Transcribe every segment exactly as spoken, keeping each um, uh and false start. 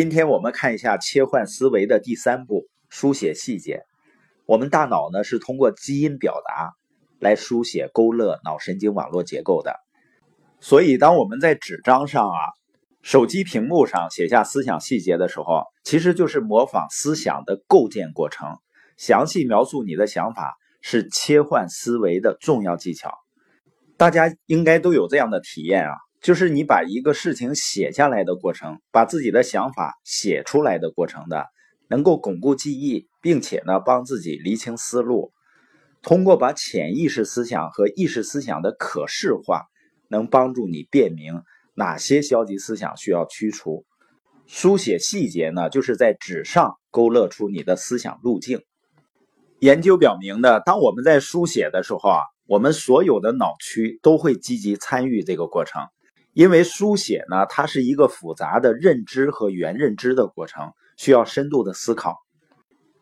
今天我们看一下切换思维的第三步，书写细节。我们大脑呢是通过基因表达来书写勾勒脑神经网络结构的。所以当我们在纸张上啊手机屏幕上写下思想细节的时候，其实就是模仿思想的构建过程，详细描述你的想法是切换思维的重要技巧。大家应该都有这样的体验啊，就是你把一个事情写下来的过程，把自己的想法写出来的过程的，能够巩固记忆，并且呢帮自己厘清思路。通过把潜意识思想和意识思想的可视化，能帮助你辨明哪些消极思想需要驱除。书写细节呢，就是在纸上勾勒出你的思想路径。研究表明呢，当我们在书写的时候啊，我们所有的脑区都会积极参与这个过程。因为书写呢，它是一个复杂的认知和原认知的过程，需要深度的思考。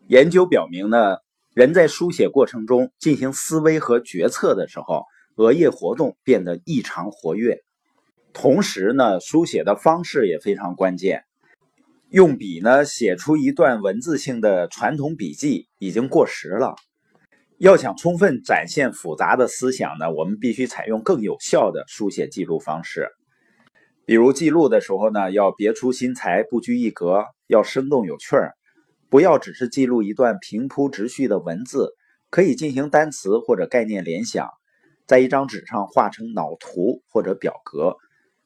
研究表明呢，人在书写过程中进行思维和决策的时候，额叶活动变得异常活跃。同时呢，书写的方式也非常关键。用笔呢，写出一段文字性的传统笔记已经过时了。要想充分展现复杂的思想呢，我们必须采用更有效的书写记录方式。比如记录的时候呢，要别出心裁，不拘一格，要生动有趣儿。不要只是记录一段平铺直叙的文字，可以进行单词或者概念联想，在一张纸上画成脑图或者表格。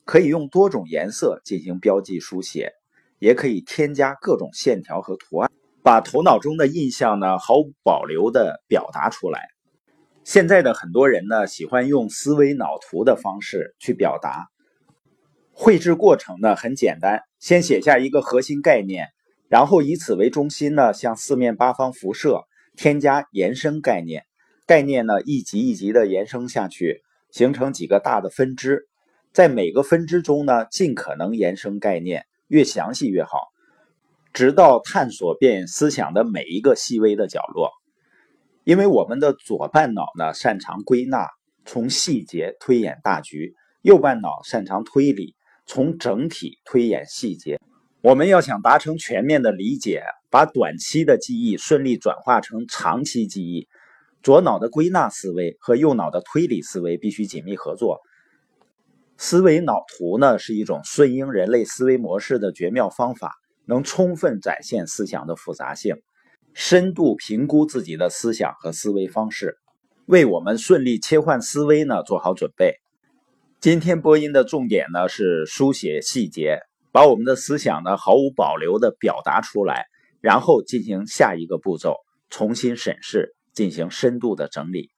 可以用多种颜色进行标记书写，也可以添加各种线条和图案，把头脑中的印象呢毫无保留地表达出来。现在的很多人呢喜欢用思维脑图的方式去表达。绘制过程呢很简单，先写下一个核心概念，然后以此为中心呢向四面八方辐射，添加延伸概念，概念呢一级一级的延伸下去，形成几个大的分支。在每个分支中呢，尽可能延伸概念，越详细越好，直到探索遍思想的每一个细微的角落。因为我们的左半脑呢擅长归纳，从细节推演大局；右半脑擅长推理，从整体推演细节。我们要想达成全面的理解，把短期的记忆顺利转化成长期记忆，左脑的归纳思维和右脑的推理思维必须紧密合作。思维脑图呢是一种顺应人类思维模式的绝妙方法，能充分展现思想的复杂性，深度评估自己的思想和思维方式，为我们顺利切换思维呢做好准备。今天播音的重点呢是书写细节，把我们的思想呢毫无保留地表达出来，然后进行下一个步骤，重新审视，进行深度的整理。